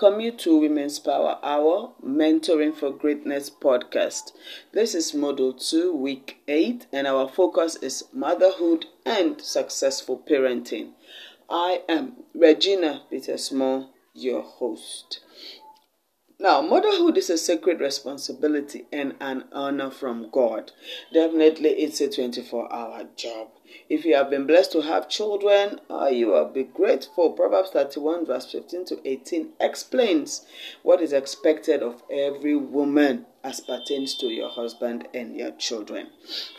welcome you to Women's Power Hour, Mentoring for Greatness podcast. This is Module 2, Week 8, and our focus is motherhood and successful parenting. I am Regina Petersman, your host. Now, motherhood is a sacred responsibility and an honor from God. Definitely, it's a 24-hour job. If you have been blessed to have children, you will be grateful. Proverbs 31 verse 15 to 18 explains what is expected of every woman as pertains to your husband and your children.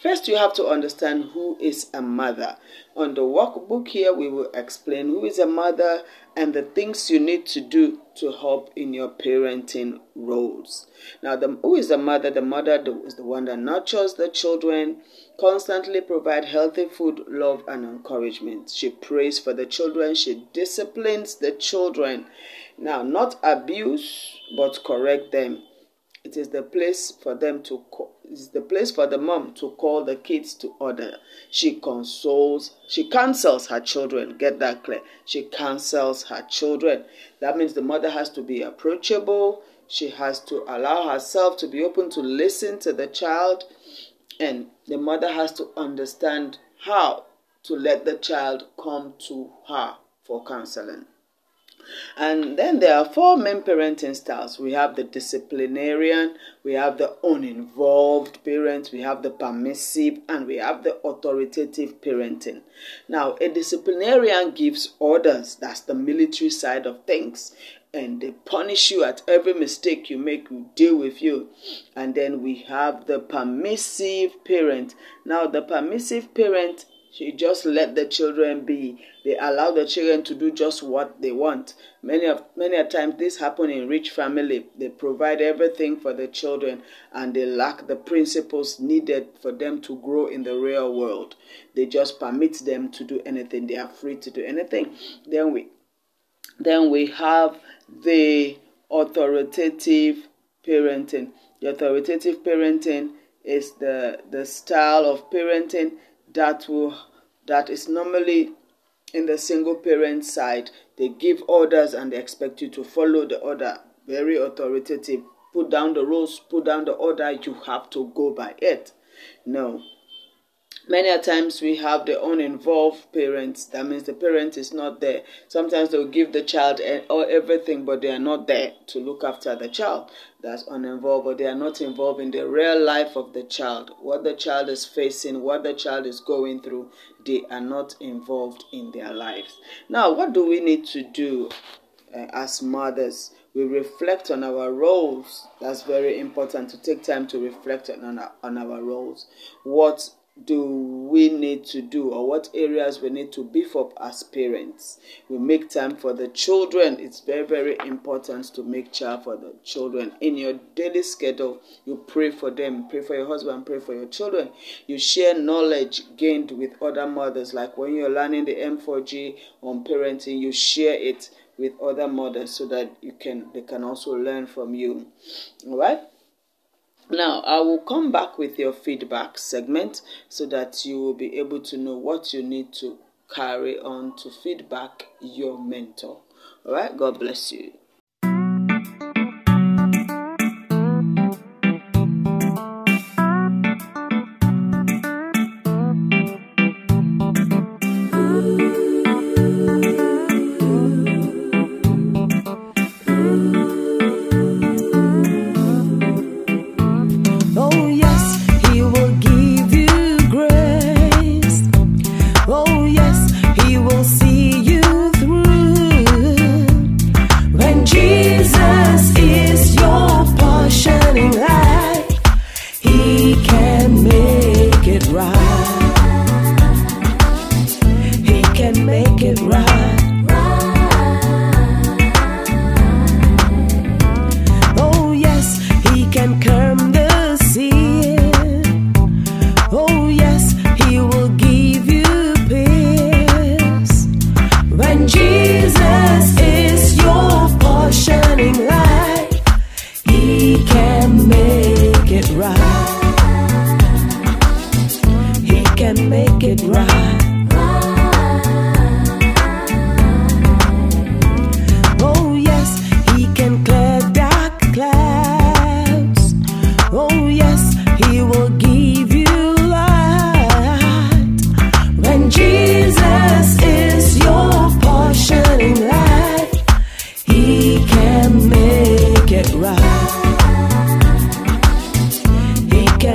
First, you have to understand who is a mother. On the workbook here, we will explain who is a mother and the things you need to do to help in your parenting roles. Now, who is the mother? The mother is the one that nurtures the children, constantly provides healthy food, love, and encouragement. She prays for the children. She disciplines the children. Now, not abuse, but correct them. It is the place for them to call. It's the place for the mom to call the kids to order. She consoles. She counsels her children. Get that clear. She counsels her children. That means the mother has to be approachable. She has to allow herself to be open to listen to the child. And the mother has to understand how to let the child come to her for counseling. And then there are four main parenting styles. We have the disciplinarian, we have the uninvolved parent, we have the permissive, and we have the authoritative parenting. Now, a disciplinarian gives orders. That's the military side of things. And they punish you at every mistake you make, we deal with you. And then we have the permissive parent. Now, the permissive parent, she just let the children be. They allow the children to do just what they want. Many a time this happens in rich family. They provide everything for the children and they lack the principles needed for them to grow in the real world. They just permit them to do anything. They are free to do anything. Then we have the authoritative parenting. The authoritative parenting is the style of parenting that is normally in the single parent side. They give orders and they expect you to follow the order. Very authoritative. Put down the rules, put down the order, you have to go by it. No. Many a times we have the uninvolved parents. That means the parent is not there. Sometimes they'll give the child everything, but they are not there to look after the child. That's uninvolved, but they are not involved in the real life of the child. What the child is facing, what the child is going through, they are not involved in their lives. Now, what do we need to do as mothers? We reflect on our roles. That's very important, to take time to reflect on our roles. What do we need to do, or what areas we need to beef up as parents? We make time for the children. It's very, very important to make time for the children. In your daily schedule, you pray for them, pray for your husband, pray for your children. You share knowledge gained with other mothers. Like when you're learning the M4G on parenting, you share it with other mothers so that they can also learn from you. All right. Now, I will come back with your feedback segment so that you will be able to know what you need to carry on to feedback your mentor. All right, God bless you.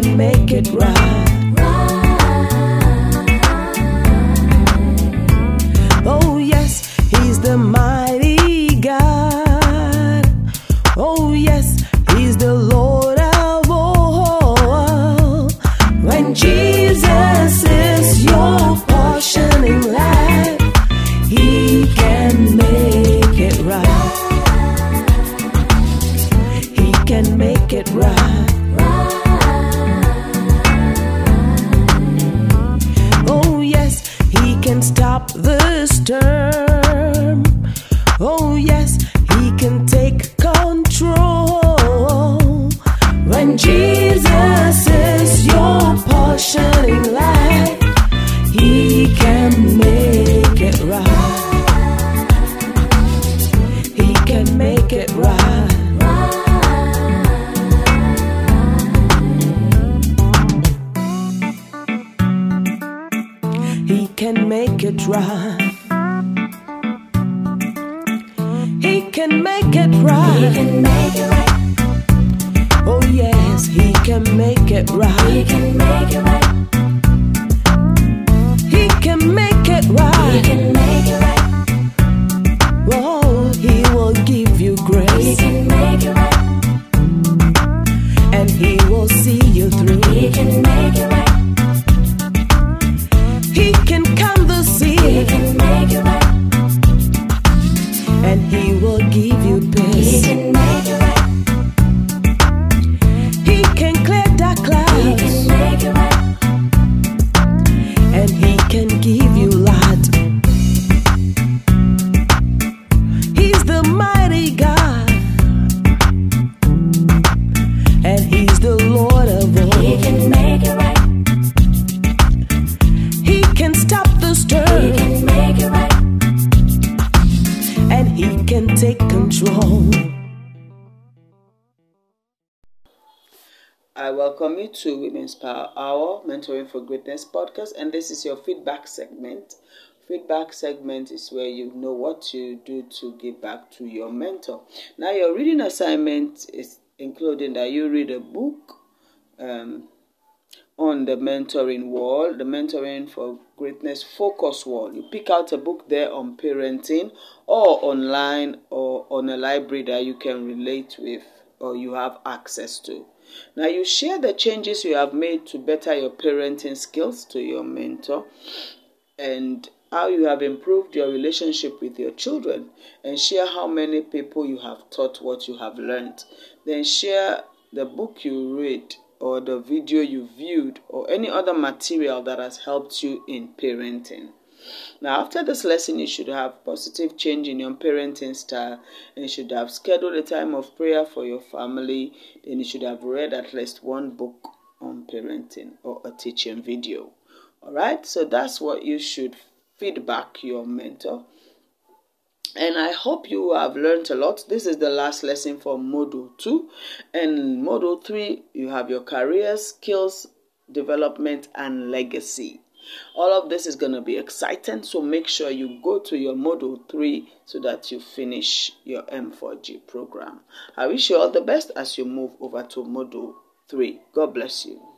can make it right. Oh yes, he's the mighty God. Oh yes, he's the Lord of all. When Jesus is your portion in life, he can make it right. He can make it right. Stop the storm. Oh yes, he can take control. When Jesus is your portion in life, he can make it right. He can make it right. He can make it right. He can make it right. He can make it right. Oh yes, he can make it right. He can make it right. He can make it right. He can make it right. Oh, he will give you grace. He can make it right. And he will see you through. He can make it right. He can calm the sea. He can make it right. And he will give you peace. He can make it right. He can clear dark clouds. He can make it right. And he can give you light. He's the mighty God. And he's the Lord of all. He can make it right. He can make it right. And he can take control. I welcome you to Women's Power Hour, Mentoring for Greatness podcast, and this is your feedback segment. Feedback segment is where you know what you do to give back to your mentor. Now, your reading assignment is including that you read a book on the mentoring wall, the Mentoring for Greatness focus wall. You pick out a book there on parenting or online or on a library that you can relate with or you have access to. Now you share the changes you have made to better your parenting skills to your mentor and how you have improved your relationship with your children, and share how many people you have taught what you have learned. Then share the book you read or the video you viewed, or any other material that has helped you in parenting. Now, after this lesson, you should have positive change in your parenting style, and you should have scheduled a time of prayer for your family, and you should have read at least one book on parenting or a teaching video. All right, so that's what you should feedback your mentor. And I hope you have learned a lot. This is the last lesson for Module 2. And Module 3, you have your career, skills, development, and legacy. All of this is going to be exciting. So make sure you go to your Module 3 so that you finish your M4G program. I wish you all the best as you move over to Module 3. God bless you.